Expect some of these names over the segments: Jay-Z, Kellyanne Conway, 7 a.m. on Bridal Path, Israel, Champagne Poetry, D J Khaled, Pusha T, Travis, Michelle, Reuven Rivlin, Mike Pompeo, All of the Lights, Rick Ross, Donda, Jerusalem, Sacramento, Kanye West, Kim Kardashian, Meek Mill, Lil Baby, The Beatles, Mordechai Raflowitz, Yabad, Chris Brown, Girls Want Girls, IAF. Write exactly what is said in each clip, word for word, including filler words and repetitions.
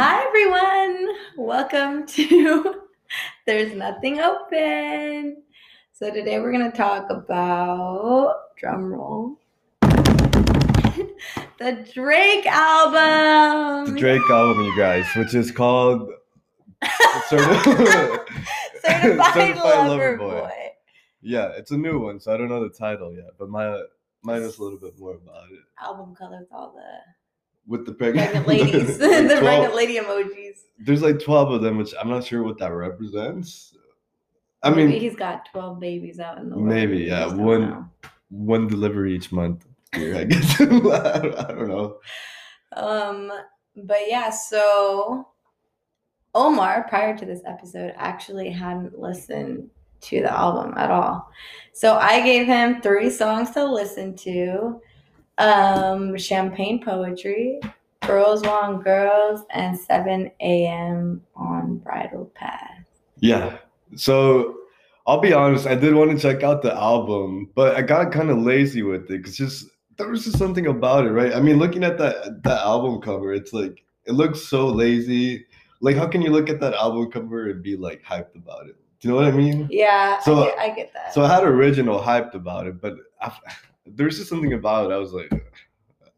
Hi everyone, welcome to There's Nothing Open. So today we're going to talk about, drum roll, the Drake album. The Drake album, you guys, which is called Certified, Certified, Certified Lover Boy. Boy. Yeah, it's a new one, so I don't know the title yet, but my mine is a little bit more about it. Album cover with all the... With the pregnant, pregnant ladies. the twelve, pregnant lady emojis. There's like twelve of them, which I'm not sure what that represents. I maybe mean, he's got twelve babies out in the world. Maybe, yeah. One know. one delivery each month. Here, I guess. I don't know. Um, But yeah, so Omar, prior to this episode, actually hadn't listened to the album at all. So I gave him three songs to listen to. Um, Champagne Poetry, Girls Want Girls, and seven a.m. on Bridal Path. Yeah. So I'll be honest, I did want to check out the album, but I got kind of lazy with it because just there was just something about it, right? I mean, looking at that that album cover, it's like it looks so lazy. Like, how can you look at that album cover and be like hyped about it? Do you know what I mean? Yeah. So I get, I get that. So I had original hyped about it, but. I, There's just something about it. I was like,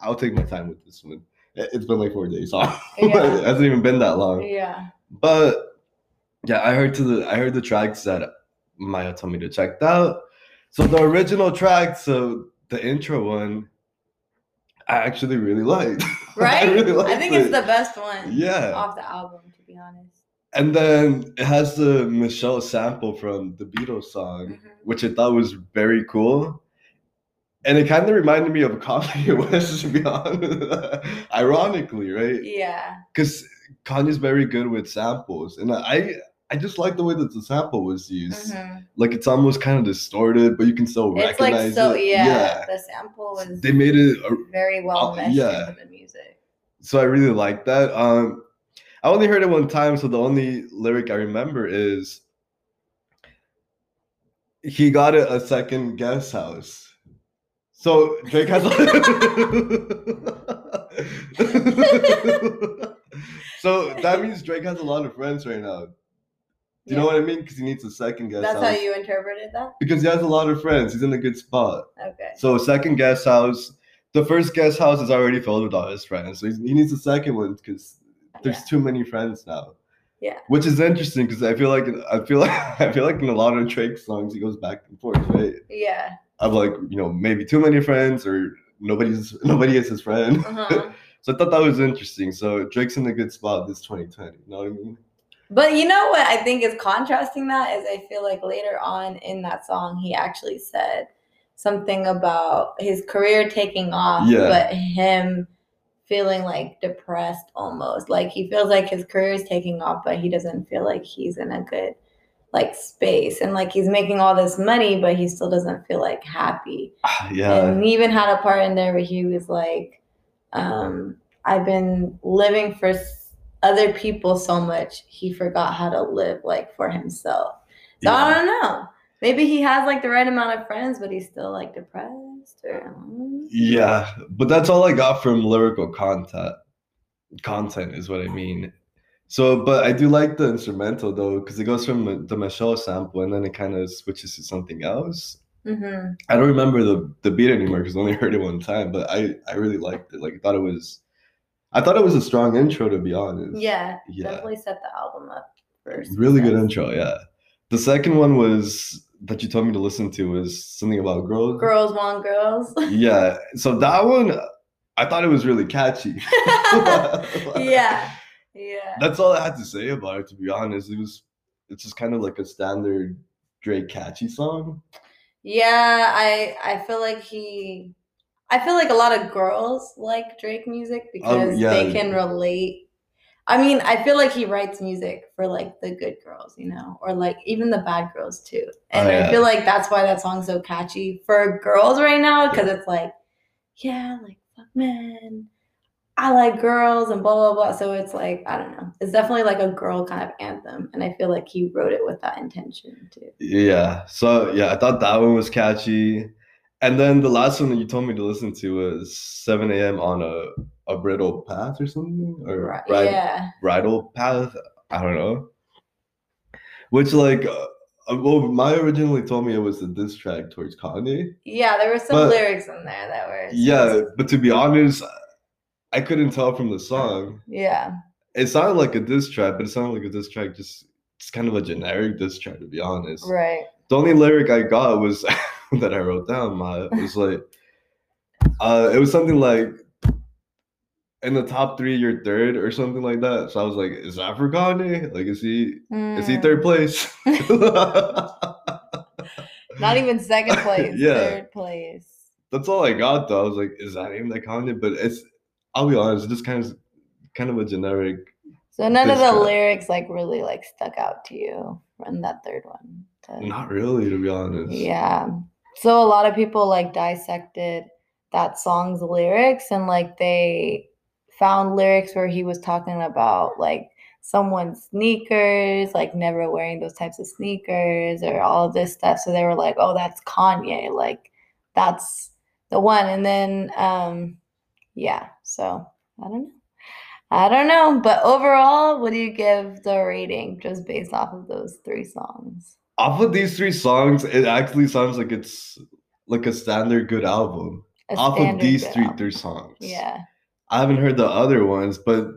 I'll take my time with this one. It's been like four days off. Yeah. It hasn't even been that long. Yeah. But yeah, I heard to the I heard the tracks that Maya told me to check out. So the original track, so the intro one, I actually really liked. Right? I, really liked I think it. It's the best one. Yeah. Off the album, to be honest. And then it has the Michelle sample from the Beatles song, mm-hmm. which I thought was very cool. And it kind of reminded me of Kanye West, to be honest. Ironically, right? Yeah. Because Kanye's very good with samples. And I I just like the way that the sample was used. Mm-hmm. Like, it's almost kind of distorted, but you can still it's recognize like so, it. Yeah, yeah. The sample was they made it a, very well meshed yeah. into the music. So I really like that. Um, I only heard it one time, so the only lyric I remember is, he got a, a second guest house. So Drake has. So that means Drake has a lot of friends right now. Do you yeah. know what I mean? Because he needs a second guest house. That's how you interpreted that? Because he has a lot of friends. He's in a good spot. Okay. So second guest house. The first guest house is already filled with all his friends. So he's, he needs a second one because there's yeah. too many friends now. Yeah. Which is interesting because I feel like I feel like I feel like in a lot of Drake songs he goes back and forth, right? Yeah. Of like, you know, maybe too many friends or nobody's nobody is his friend. Uh-huh. So I thought that was interesting. So Drake's in a good spot this twenty twenty, you know what I mean? But you know what I think is contrasting that is I feel like later on in that song, he actually said something about his career taking off, yeah. but him feeling like depressed almost. Like he feels like his career is taking off, but he doesn't feel like he's in a good like space and like he's making all this money but he still doesn't feel like happy. Yeah. And he even had a part in there where he was like um I've been living for other people so much he forgot how to live like for himself. So yeah. I don't know, maybe he has like the right amount of friends but he's still like depressed or yeah, but that's all I got from lyrical content content is what I mean. So, but I do like the instrumental, though, because it goes from the Michelle sample, and then it kind of switches to something else. Mm-hmm. I don't remember the, the beat anymore, because I only heard it one time, but I, I really liked it. Like, I thought it was, I thought it was a strong intro, to be honest. Yeah, yeah. Definitely set the album up first. Really good intro, yeah. The second one was, that you told me to listen to, was something about girls. Girls Want Girls. Yeah, so that one, I thought it was really catchy. Yeah. Yeah, that's all I had to say about it, to be honest. It was, it's just kind of like a standard Drake catchy song. Yeah, I I feel like he, I feel like a lot of girls like Drake music because um, yeah. they can relate. I mean, I feel like he writes music for like the good girls, you know, or like even the bad girls too. And oh, yeah. I feel like that's why that song's so catchy for girls right now because yeah. it's like, yeah, like fuck man. I like girls and blah, blah, blah. So it's like, I don't know. It's definitely like a girl kind of anthem. And I feel like he wrote it with that intention too. Yeah. So, yeah, I thought that one was catchy. And then the last one that you told me to listen to was seven a.m. on a, a Bridal Path or something? Or right, bride, yeah. Bridal Path? I don't know. Which, like, uh, well, Maya originally told me it was a diss track towards Kanye. Yeah, there were some but, lyrics in there that were... Yeah, but to be honest, I couldn't tell from the song. Yeah. It sounded like a diss track, but it sounded like a diss track just... It's kind of a generic diss track, to be honest. Right. The only lyric I got was... that I wrote down, Maya, it was like, uh, it was something like, in the top three, you're third, or something like that. So I was like, is that for Kanye? Like, is he, mm. is he third place? Not even second place, yeah. Third place. That's all I got, though. I was like, is that even that Kanye? But it's, I'll be honest, it's just kind of, kind of a generic. So none of the lyrics, like, really, like, stuck out to you in that third one? To... Not really, to be honest. Yeah. So a lot of people, like, dissected that song's lyrics and, like, they found lyrics where he was talking about, like, someone's sneakers, like, never wearing those types of sneakers or all of this stuff. So they were like, oh, that's Kanye. Like, that's the one. And then, um, yeah. So I don't know. I don't know. But overall, what do you give the rating just based off of those three songs? Off of these three songs, it actually sounds like it's like a standard good album. A off standard of these three, three songs. Yeah. I haven't heard the other ones, but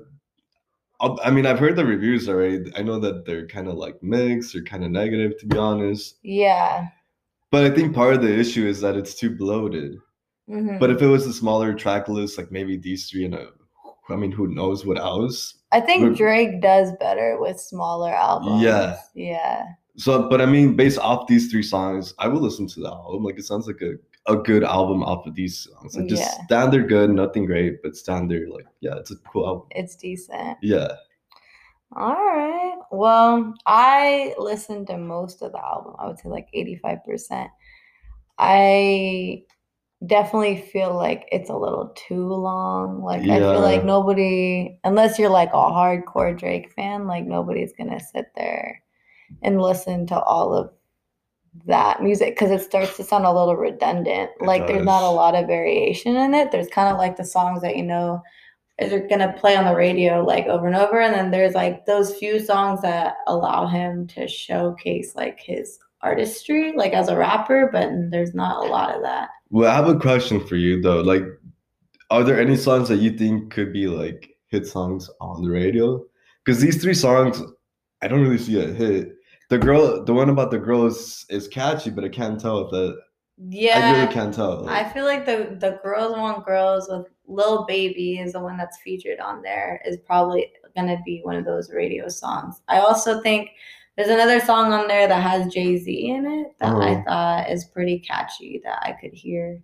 I'll, I mean, I've heard the reviews already. I know that they're kind of like mixed or kind of negative, to be honest. Yeah. But I think part of the issue is that it's too bloated. Mm-hmm. But if it was a smaller track list, like maybe these three and a, I mean, who knows what else? I think but, Drake does better with smaller albums. Yeah. Yeah. So, but I mean, based off these three songs, I will listen to the album. Like, it sounds like a, a good album off of these songs. Like, just yeah. standard good, nothing great, but standard, like, yeah, it's a cool album. It's decent. Yeah. All right. Well, I listened to most of the album. I would say, like, eighty-five percent. I definitely feel like it's a little too long. Like, yeah. I feel like nobody, unless you're, like, a hardcore Drake fan, like, nobody's going to sit there and listen to all of that music because it starts to sound a little redundant. It like does. There's not a lot of variation in it. There's kind of like the songs that you know are gonna play on the radio like over and over, and then there's like those few songs that allow him to showcase like his artistry like as a rapper, but there's not a lot of that. Well, I have a question for you though. Like, are there any songs that you think could be like hit songs on the radio? Because these three songs, I don't really see a hit. The girl, the one about the girl is, is catchy, but I can't tell if that. Yeah, I really can't tell. Like, I feel like the the Girls Want Girls with Lil Baby is the one that's featured on there is probably gonna be one of those radio songs. I also think there's another song on there that has Jay-Z in it that oh. I thought is pretty catchy that I could hear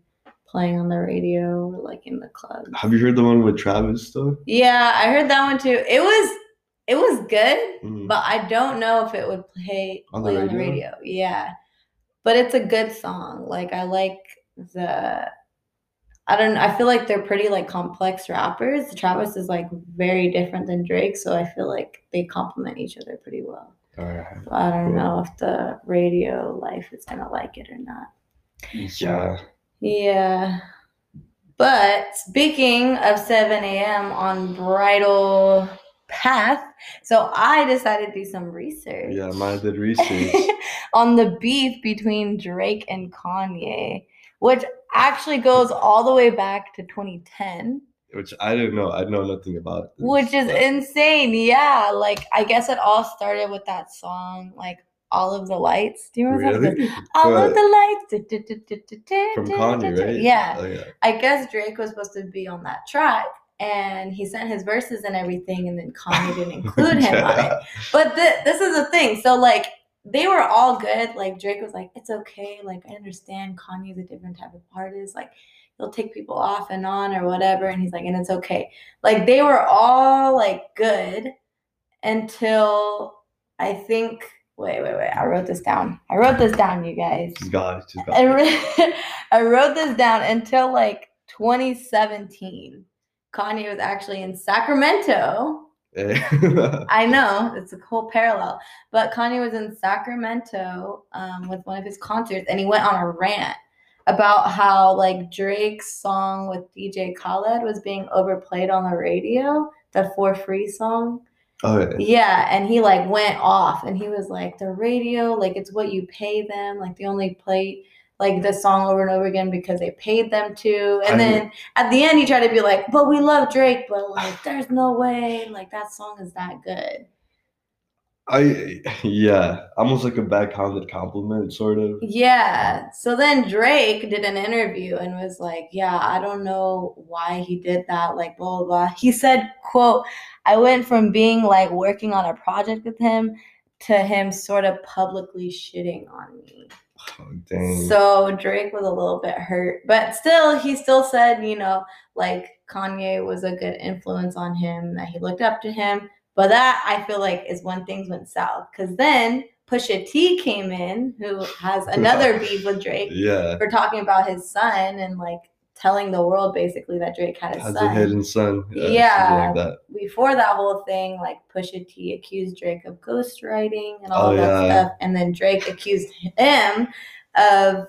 playing on the radio or like in the club. Have you heard the one with Travis though? Yeah, I heard that one too. It was. It was good, mm. but I don't know if it would play on the, play on the radio. Yeah. But it's a good song. Like, I like the... I don't I feel like they're pretty, like, complex rappers. Travis is, like, very different than Drake, so I feel like they complement each other pretty well. All right. So I don't cool. know if the radio life is going to like it or not. Yeah. Yeah. But speaking of seven a.m. on Bridal Path, so I decided to do some research. Yeah, mine did research on the beef between Drake and Kanye, which actually goes all the way back to twenty ten. Which I didn't know. I know nothing about this, which is but. insane. Yeah, like I guess it all started with that song, like "All of the Lights." Do you remember? Really? All but of the lights da, da, da, da, da, from da, Kanye, da, da, right? Yeah. Oh, yeah. I guess Drake was supposed to be on that track. And he sent his verses and everything, and then Kanye didn't include him yeah. on it. But th- this is the thing. So, like, they were all good. Like, Drake was like, it's okay. Like, I understand Kanye's a different type of artist. Like, he'll take people off and on or whatever. And he's like, and it's okay. Like, they were all, like, good until I think – Wait, wait, wait. I wrote this down. I wrote this down, you guys. She's got it. She's got it. I, re- I wrote this down until, like, twenty seventeen. Kanye was actually in Sacramento. I know, it's a whole parallel. But Kanye was in Sacramento um, with one of his concerts, and he went on a rant about how like Drake's song with D J Khaled was being overplayed on the radio, that For Free song. Oh, really? Yeah, and he like went off and he was like, the radio, like it's what you pay them, like they only play like the song over and over again because they paid them to. And I then mean, at the end he tried to be like, but we love Drake, but like there's no way like that song is that good. I yeah, almost like a backhanded compliment sort of. Yeah. So then Drake did an interview and was like, yeah, I don't know why he did that, like blah blah blah. He said, quote, I went from being like working on a project with him to him sort of publicly shitting on me. Oh, dang. So Drake was a little bit hurt, but still he still said, you know, like Kanye was a good influence on him, that he looked up to him. But that, I feel like, is when things went south. Because then Pusha T came in, who has another beef with Drake. Yeah. For talking about his son and, like, telling the world, basically, that Drake had a son. Has a hidden son. Yeah. yeah. Like that. Before that whole thing, like, Pusha T accused Drake of ghostwriting and all oh, that yeah. stuff. And then Drake accused him of...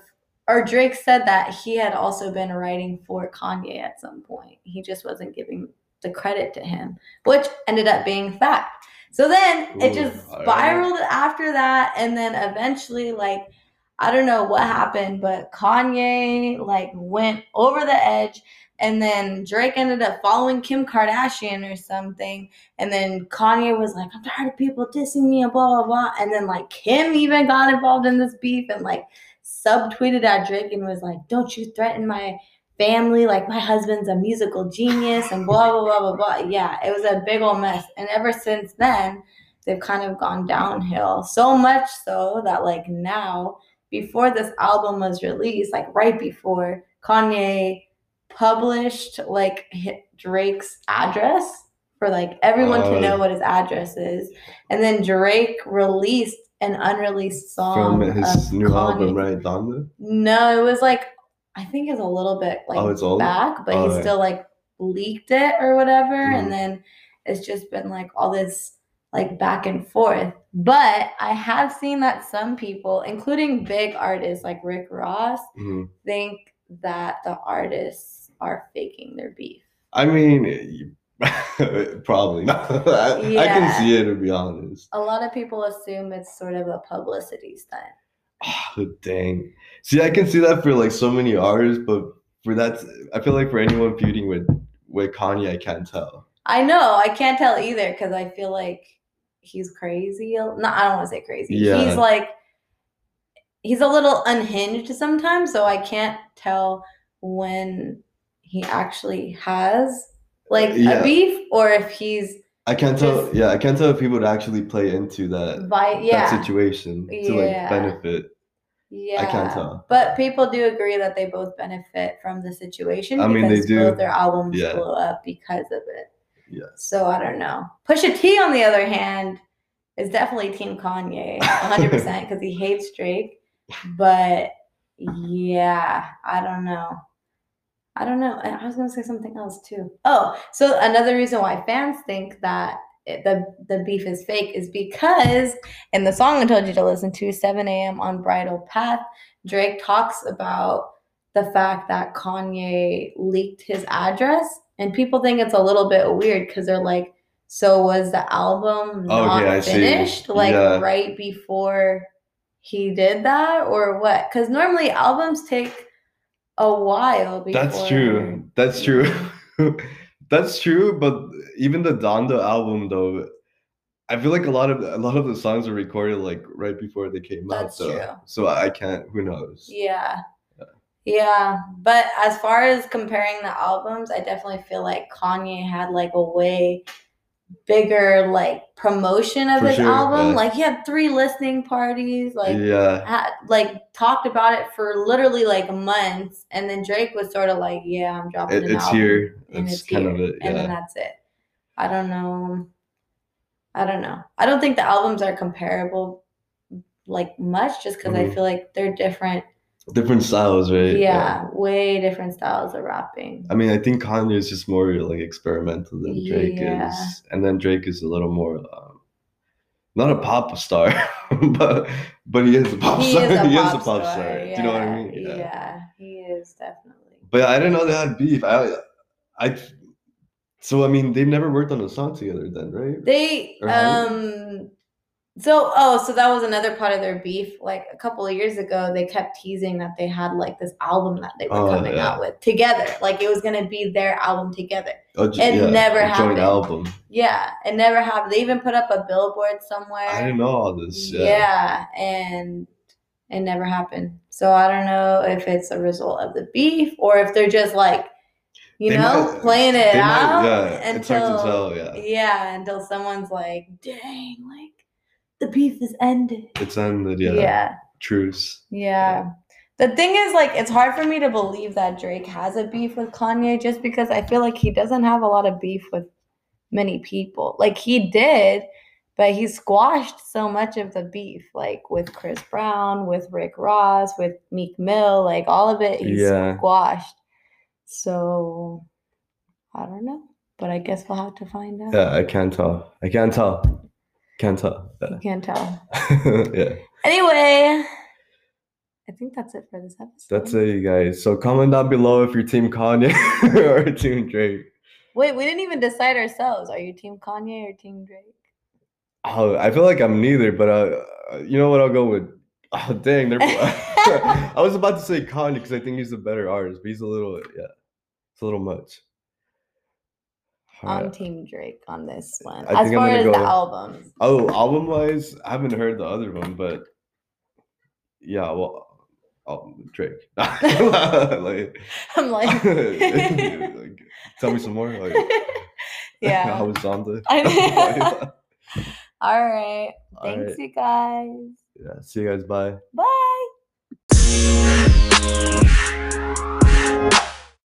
Or Drake said that he had also been writing for Kanye at some point. He just wasn't giving... the credit to him, which ended up being fact. So then Ooh, it just spiraled right. after that, and then eventually, like, I don't know what happened, but Kanye like went over the edge, and then Drake ended up following Kim Kardashian or something, and then Kanye was like, I'm tired of people dissing me and blah blah blah, and then like Kim even got involved in this beef and like subtweeted at Drake and was like, don't you threaten my family, like my husband's a musical genius and blah blah blah blah blah. Yeah, it was a big old mess, and ever since then they've kind of gone downhill, so much so that like now, before this album was released, like right before, Kanye published like Drake's address for like everyone uh, to know what his address is, and then Drake released an unreleased song from his of new Kanye. Album, right? Donda? No, it was like, I think it's a little bit like oh, back, but oh, he right. still like leaked it or whatever. Mm. And then it's just been like all this like back and forth. But I have seen that some people, including big artists like Rick Ross, mm. think that the artists are faking their beef. I mean, probably not. I, yeah. I can see it, to be honest. A lot of people assume it's sort of a publicity stunt. Oh, dang. See, I can see that for like so many artists, but for that, I feel like for anyone feuding with, with Kanye, I can't tell. I know. I can't tell either, because I feel like he's crazy. No, I don't want to say crazy. Yeah. He's like, he's a little unhinged sometimes, so I can't tell when he actually has like yeah. a beef or if he's. I can't tell. Just, yeah, I can't tell if people would actually play into that, by, yeah. that situation to yeah. like benefit. Yeah, I can't tell. But people do agree that they both benefit from the situation. I mean, they do. Both their albums yeah. blow up because of it. Yeah. So I don't know. Pusha T, on the other hand, is definitely Team Kanye, one hundred percent, because he hates Drake. But yeah, I don't know. I don't know. I was going to say something else, too. Oh, so another reason why fans think that it, the, the beef is fake is because in the song I told you to listen to, seven a.m. on Bridal Path, Drake talks about the fact that Kanye leaked his address. And people think it's a little bit weird because they're like, so was the album not okay, finished? Like yeah. right before he did that or what? Because normally albums take... a while before. That's true. That's true. That's true. But even the Donda album, though, I feel like a lot of a lot of the songs were recorded like right before they came That's out. So, true. so I can't. Who knows? Yeah. yeah, yeah. But as far as comparing the albums, I definitely feel like Kanye had like a way bigger like promotion of For his sure, album yeah. like he had three listening parties like yeah had, like talked about it for literally like months, and then Drake was sort of like yeah I'm dropping it, an it's album here and it's, it's kind here. Of it yeah. and then that's it. I don't know I don't know I don't think the albums are comparable like much, just because mm-hmm. I feel like they're different different styles, right? Yeah, yeah, way different styles of rapping. I mean, I think Kanye is just more like experimental than Drake yeah. is, and then Drake is a little more um, not a pop star, but but he is a pop he star. Is a he pop is a pop star. star. Yeah. Do you know what I mean? Yeah. yeah, he is definitely. But I didn't know they had beef. I, I. So I mean, they've never worked on a song together, then, right? They or um. So, oh, so that was another part of their beef. Like a couple of years ago, they kept teasing that they had like this album that they were oh, coming yeah. out with together. Like it was going to be their album together. Oh, just, it yeah, never happened. Joint album. Yeah, it never happened. They even put up a billboard somewhere. I didn't know all this. Yeah. yeah, and it never happened. So I don't know if it's a result of the beef or if they're just like, you they know, might, playing it out. Might, yeah, until, it's hard to tell, yeah. Yeah, until someone's like, dang, like. The beef is ended. It's ended, yeah. Yeah. Truce. Yeah. The thing is, like, it's hard for me to believe that Drake has a beef with Kanye just because I feel like he doesn't have a lot of beef with many people. Like, he did, but he squashed so much of the beef, like, with Chris Brown, with Rick Ross, with Meek Mill, like, all of it he yeah. squashed. So, I don't know. But I guess we'll have to find out. Yeah, I can't tell. I can't tell. Can't tell. Yeah. You can't tell. yeah. Anyway, I think that's it for this episode. That's it, you guys. So comment down below if you're Team Kanye or Team Drake. Wait, we didn't even decide ourselves. Are you Team Kanye or Team Drake? Oh, I feel like I'm neither, but uh, you know what? I'll go with. Oh, dang, they're. I was about to say Kanye because I think he's a better artist, but he's a little, yeah, it's a little much. I'm right. Team Drake on this one. I as far as go, the albums. Oh, album wise, I haven't heard the other one, but yeah, well, album, Drake. like, I'm like, like, tell me some more. Like, yeah, I was Donda. All right, thanks, All right. you guys. Yeah, see you guys. Bye. Bye.